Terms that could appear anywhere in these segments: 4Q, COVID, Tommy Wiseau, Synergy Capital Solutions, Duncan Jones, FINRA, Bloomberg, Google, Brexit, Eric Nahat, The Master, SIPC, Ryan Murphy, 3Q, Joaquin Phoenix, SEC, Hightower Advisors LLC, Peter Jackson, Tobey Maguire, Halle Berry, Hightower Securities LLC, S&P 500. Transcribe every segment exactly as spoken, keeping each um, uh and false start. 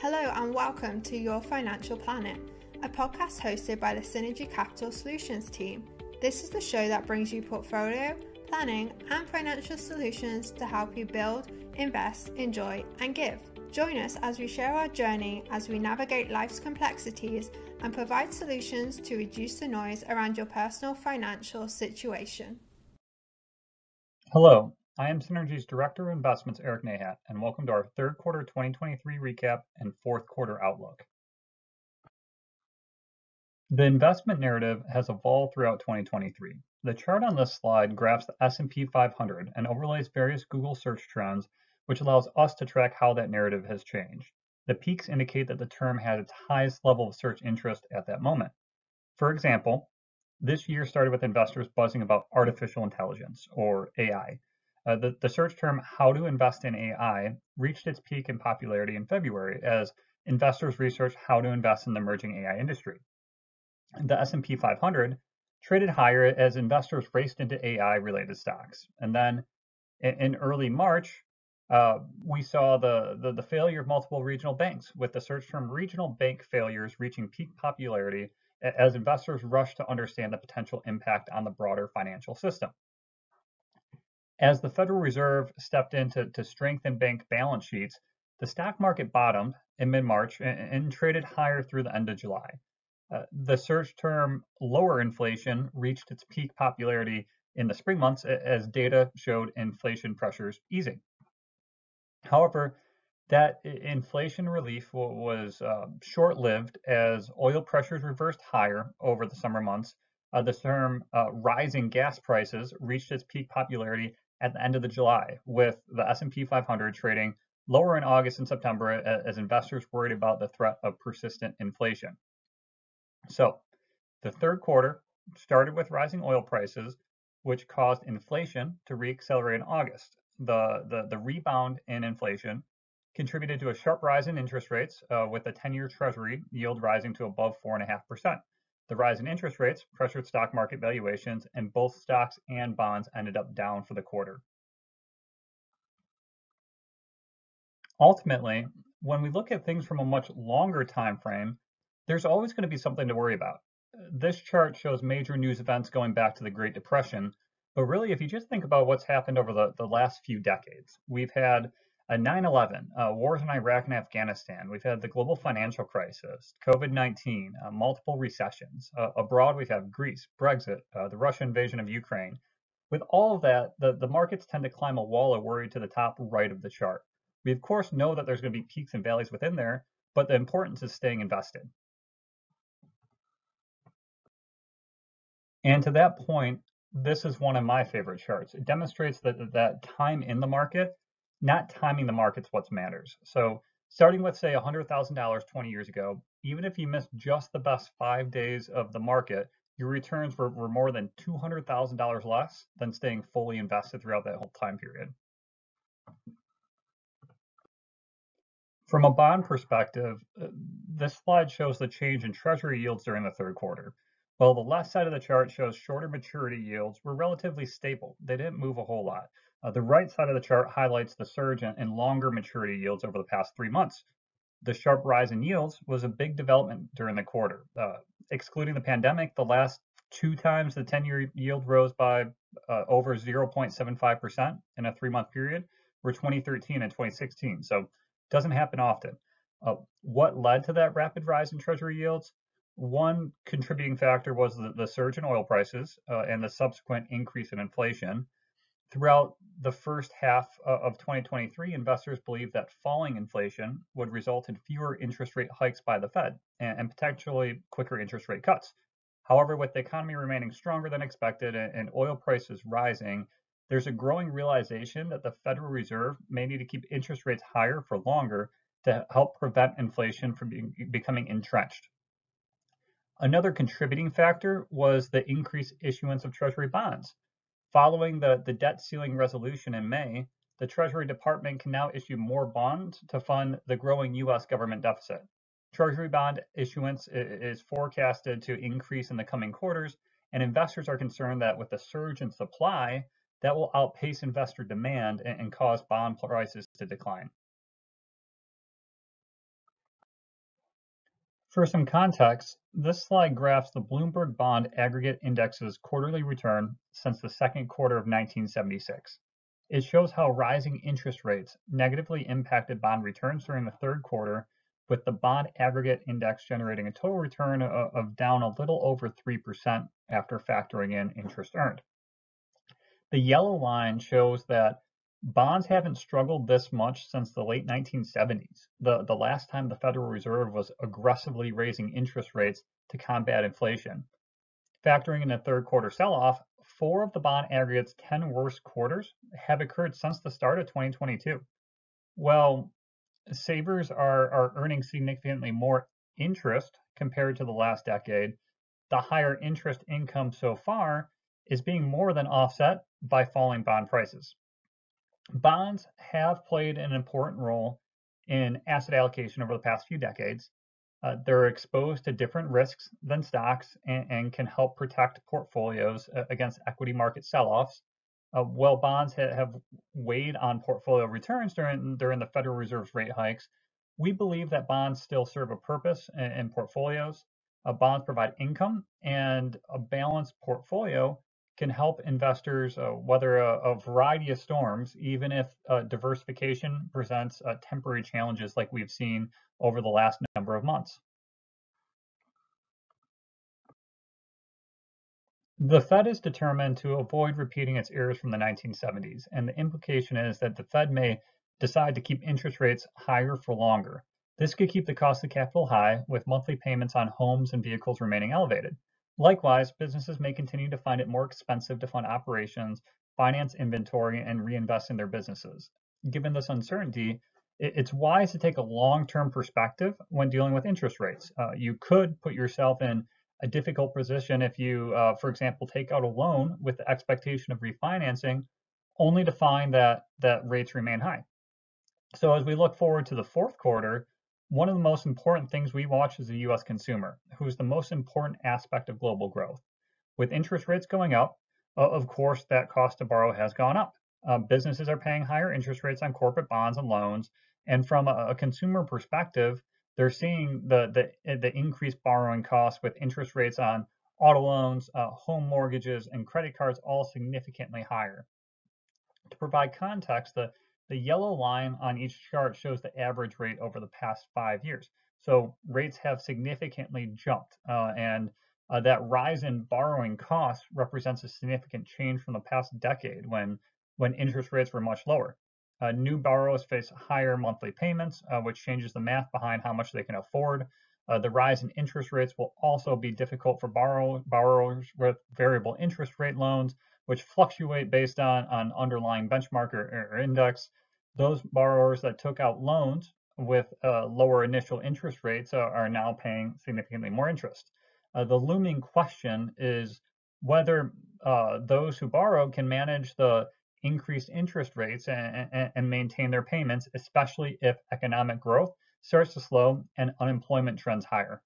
Hello and welcome to Your Financial Planet, a podcast hosted by the Synergy Capital Solutions team. This is the show that brings you portfolio, planning and financial solutions to help you build, invest, enjoy and give. Join us as we share our journey as we navigate life's complexities and provide solutions to reduce the noise around your personal financial situation. Hello, I am Synergy's Director of Investments, Eric Nahat, and welcome to our third quarter twenty twenty-three recap and fourth quarter outlook. The investment narrative has evolved throughout twenty twenty-three. The chart on this slide graphs the S and P five hundred and overlays various Google search trends, which allows us to track how that narrative has changed. The peaks indicate that the term had its highest level of search interest at that moment. For example, this year started with investors buzzing about artificial intelligence, or A I. Uh, the, the search term, how to invest in A I, reached its peak in popularity in February as investors researched how to invest in the emerging A I industry. The S and P five hundred traded higher as investors raced into A I-related stocks. And then in, in early March, uh, we saw the, the, the failure of multiple regional banks, with the search term regional bank failures reaching peak popularity as investors rushed to understand the potential impact on the broader financial system. As the Federal Reserve stepped in to, to strengthen bank balance sheets, the stock market bottomed in mid-March and, and traded higher through the end of July. Uh, the search term lower inflation reached its peak popularity in the spring months as data showed inflation pressures easing. However, that inflation relief was uh, short-lived as oil pressures reversed higher over the summer months. Uh, the term uh, rising gas prices reached its peak popularity at the end of the July, with the S and P five hundred trading lower in August and September as investors worried about the threat of persistent inflation. So the third quarter started with rising oil prices, which caused inflation to reaccelerate in August. The, the, the rebound in inflation contributed to a sharp rise in interest rates, uh, with the ten-year Treasury yield rising to above four point five percent. The rise in interest rates pressured stock market valuations, and both stocks and bonds ended up down for the quarter. Ultimately, when we look at things from a much longer time frame, there's always going to be something to worry about. This chart shows major news events going back to the Great Depression, but really, if you just think about what's happened over the, the last few decades, we've had a nine eleven, uh, wars in Iraq and Afghanistan, we've had the global financial crisis, COVID nineteen, uh, multiple recessions. Uh, abroad, we have Greece, Brexit, uh, the Russian invasion of Ukraine. With all of that, the, the markets tend to climb a wall of worry to the top right of the chart. We, of course, know that there's going to be peaks and valleys within there, but the importance is staying invested. And to that point, this is one of my favorite charts. It demonstrates that, that time in the market, not timing the market's what matters. So starting with, say, one hundred thousand dollars twenty years ago, even if you missed just the best five days of the market, your returns were, were more than two hundred thousand dollars less than staying fully invested throughout that whole time period. From a bond perspective, this slide shows the change in Treasury yields during the third quarter. While the left side of the chart shows shorter maturity yields were relatively stable. They didn't move a whole lot. Uh, the right side of the chart highlights the surge in, in longer maturity yields over the past three months. The sharp rise in yields was a big development during the quarter. Uh, excluding the pandemic, the last two times the ten-year yield rose by uh, over zero point seven five percent in a three-month period were twenty thirteen and twenty sixteen, so it doesn't happen often. Uh, what led to that rapid rise in Treasury yields? One contributing factor was the, the surge in oil prices uh, and the subsequent increase in inflation. Throughout the first half of twenty twenty-three, investors believed that falling inflation would result in fewer interest rate hikes by the Fed and, and potentially quicker interest rate cuts. However, with the economy remaining stronger than expected and, and oil prices rising, there's a growing realization that the Federal Reserve may need to keep interest rates higher for longer to help prevent inflation from being, becoming entrenched. Another contributing factor was the increased issuance of Treasury bonds. Following the, the debt ceiling resolution in May, the Treasury Department can now issue more bonds to fund the growing U S government deficit. Treasury bond issuance is forecasted to increase in the coming quarters, and investors are concerned that with the surge in supply, that will outpace investor demand and, and cause bond prices to decline. For some context, this slide graphs the Bloomberg Bond Aggregate Index's quarterly return since the second quarter of nineteen seventy-six. It shows how rising interest rates negatively impacted bond returns during the third quarter, with the Bond Aggregate Index generating a total return of, of down a little over three percent after factoring in interest earned. The yellow line shows that bonds haven't struggled this much since the late nineteen seventies, the, the last time the Federal Reserve was aggressively raising interest rates to combat inflation. Factoring in the third quarter sell-off, four of the bond aggregate's ten worst quarters have occurred since the start of twenty twenty-two. Well, savers are, are earning significantly more interest compared to the last decade. The higher interest income so far is being more than offset by falling bond prices. Bonds have played an important role in asset allocation over the past few decades. Uh, they're exposed to different risks than stocks and, and can help protect portfolios uh, against equity market sell-offs. Uh, while bonds ha have weighed on portfolio returns during, during the Federal Reserve's rate hikes, we believe that bonds still serve a purpose in, in portfolios. Uh, bonds provide income, and a balanced portfolio can help investors uh, weather a, a variety of storms, even if uh, diversification presents uh, temporary challenges like we've seen over the last number of months. The Fed is determined to avoid repeating its errors from the nineteen seventies, and the implication is that the Fed may decide to keep interest rates higher for longer. This could keep the cost of capital high, with monthly payments on homes and vehicles remaining elevated. Likewise, businesses may continue to find it more expensive to fund operations, finance inventory, and reinvest in their businesses. Given this uncertainty, it's wise to take a long-term perspective when dealing with interest rates. Uh, you could put yourself in a difficult position if you, uh, for example, take out a loan with the expectation of refinancing, only to find that, that rates remain high. So as we look forward to the fourth quarter, one of the most important things we watch is the U S consumer, who is the most important aspect of global growth. With interest rates going up, uh, of course, that cost to borrow has gone up. Uh, businesses are paying higher interest rates on corporate bonds and loans. And from a, a consumer perspective, they're seeing the, the, the increased borrowing costs with interest rates on auto loans, uh, home mortgages, and credit cards all significantly higher. To provide context, the The yellow line on each chart shows the average rate over the past five years. So rates have significantly jumped, uh, and uh, that rise in borrowing costs represents a significant change from the past decade when, when interest rates were much lower. Uh, new borrowers face higher monthly payments, uh, which changes the math behind how much they can afford. Uh, the rise in interest rates will also be difficult for borrow borrowers with variable interest rate loans, which fluctuate based on, on underlying benchmark or, or index. Those borrowers that took out loans with uh, lower initial interest rates are, are now paying significantly more interest. Uh, the looming question is whether uh, those who borrow can manage the increased interest rates and, and, and maintain their payments, especially if economic growth starts to slow and unemployment trends higher.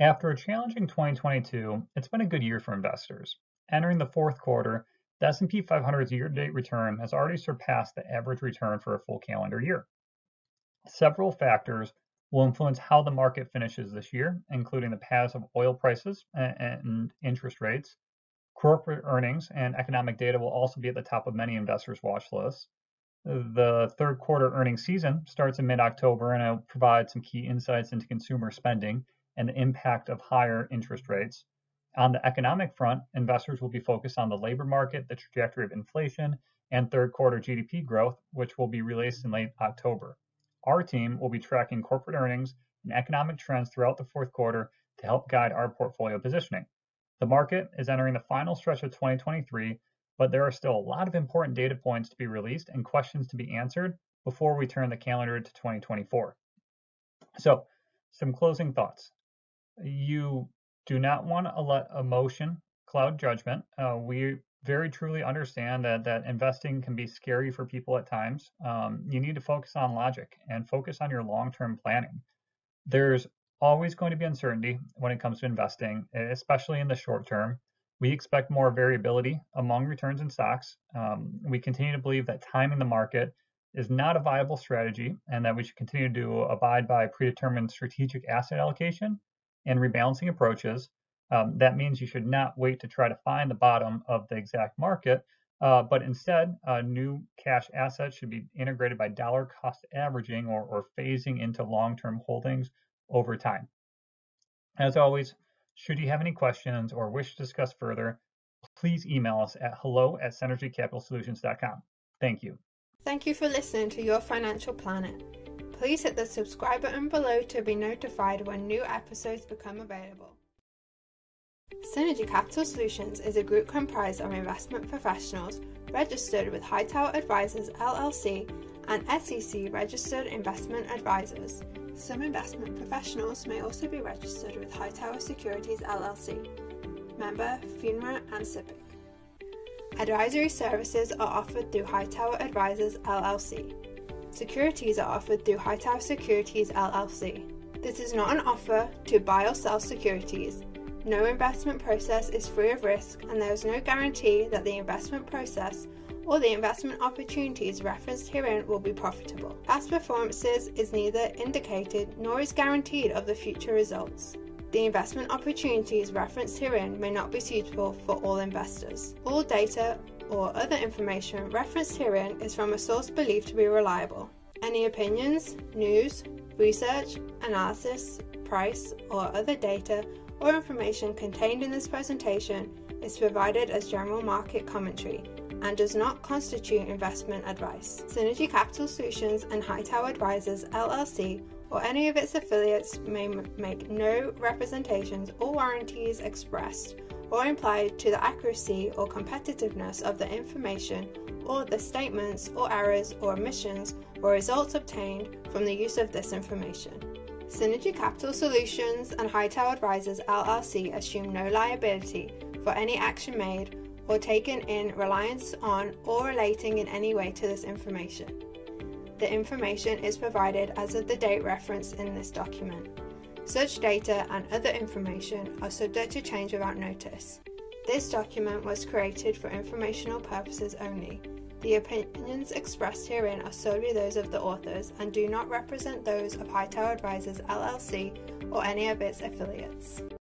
After a challenging twenty twenty-two, it's been a good year for investors. Entering the fourth quarter, the S and P five hundred's year-to-date return has already surpassed the average return for a full calendar year. Several factors will influence how the market finishes this year, including the paths of oil prices and interest rates. Corporate earnings and economic data will also be at the top of many investors' watch lists. The third quarter earnings season starts in mid-October, and I'll provide some key insights into consumer spending and the impact of higher interest rates. On the economic front, investors will be focused on the labor market, the trajectory of inflation, and third quarter G D P growth, which will be released in late October. Our team will be tracking corporate earnings and economic trends throughout the fourth quarter to help guide our portfolio positioning. The market is entering the final stretch of twenty twenty-three, but there are still a lot of important data points to be released and questions to be answered before we turn the calendar to twenty twenty-four. So, some closing thoughts. You do not want to let emotion cloud judgment. Uh, we very truly understand that, that investing can be scary for people at times. Um, you need to focus on logic and focus on your long-term planning. There's always going to be uncertainty when it comes to investing, especially in the short term. We expect more variability among returns in stocks. Um, we continue to believe that timing the market is not a viable strategy and that we should continue to abide by predetermined strategic asset allocation and rebalancing approaches. Um, that means you should not wait to try to find the bottom of the exact market, uh, but instead uh, new cash assets should be integrated by dollar cost averaging or, or phasing into long-term holdings over time. As always, should you have any questions or wish to discuss further, please email us at hello at synergy capital solutions dot com. Thank you. Thank you for listening to Your Financial Planet. Please hit the subscribe button below to be notified when new episodes become available. Synergy Capital Solutions is a group comprised of investment professionals registered with Hightower Advisors L L C and S E C registered investment advisors. Some investment professionals may also be registered with Hightower Securities L L C, member FINRA and S I P C. Advisory services are offered through Hightower Advisors L L C. Securities are offered through Hightower Securities L L C. This is not an offer to buy or sell securities. No investment process is free of risk, and there is no guarantee that the investment process or the investment opportunities referenced herein will be profitable. Past performances is neither indicated nor is guaranteed of the future results. The investment opportunities referenced herein may not be suitable for all investors. All data or other information referenced herein is from a source believed to be reliable. Any opinions, news, research, analysis, price, or other data or information contained in this presentation is provided as general market commentary and does not constitute investment advice. Synergy Capital Solutions and Hightower Advisors L L C or any of its affiliates may make no representations or warranties expressed or implied to the accuracy or competitiveness of the information or the statements or errors or omissions or results obtained from the use of this information. Synergy Capital Solutions and Hightower Advisors L L C assume no liability for any action made or taken in reliance on or relating in any way to this information. The information is provided as of the date referenced in this document. Such data and other information are subject to change without notice. This document was created for informational purposes only. The opinions expressed herein are solely those of the authors and do not represent those of Hightower Advisors L L C or any of its affiliates.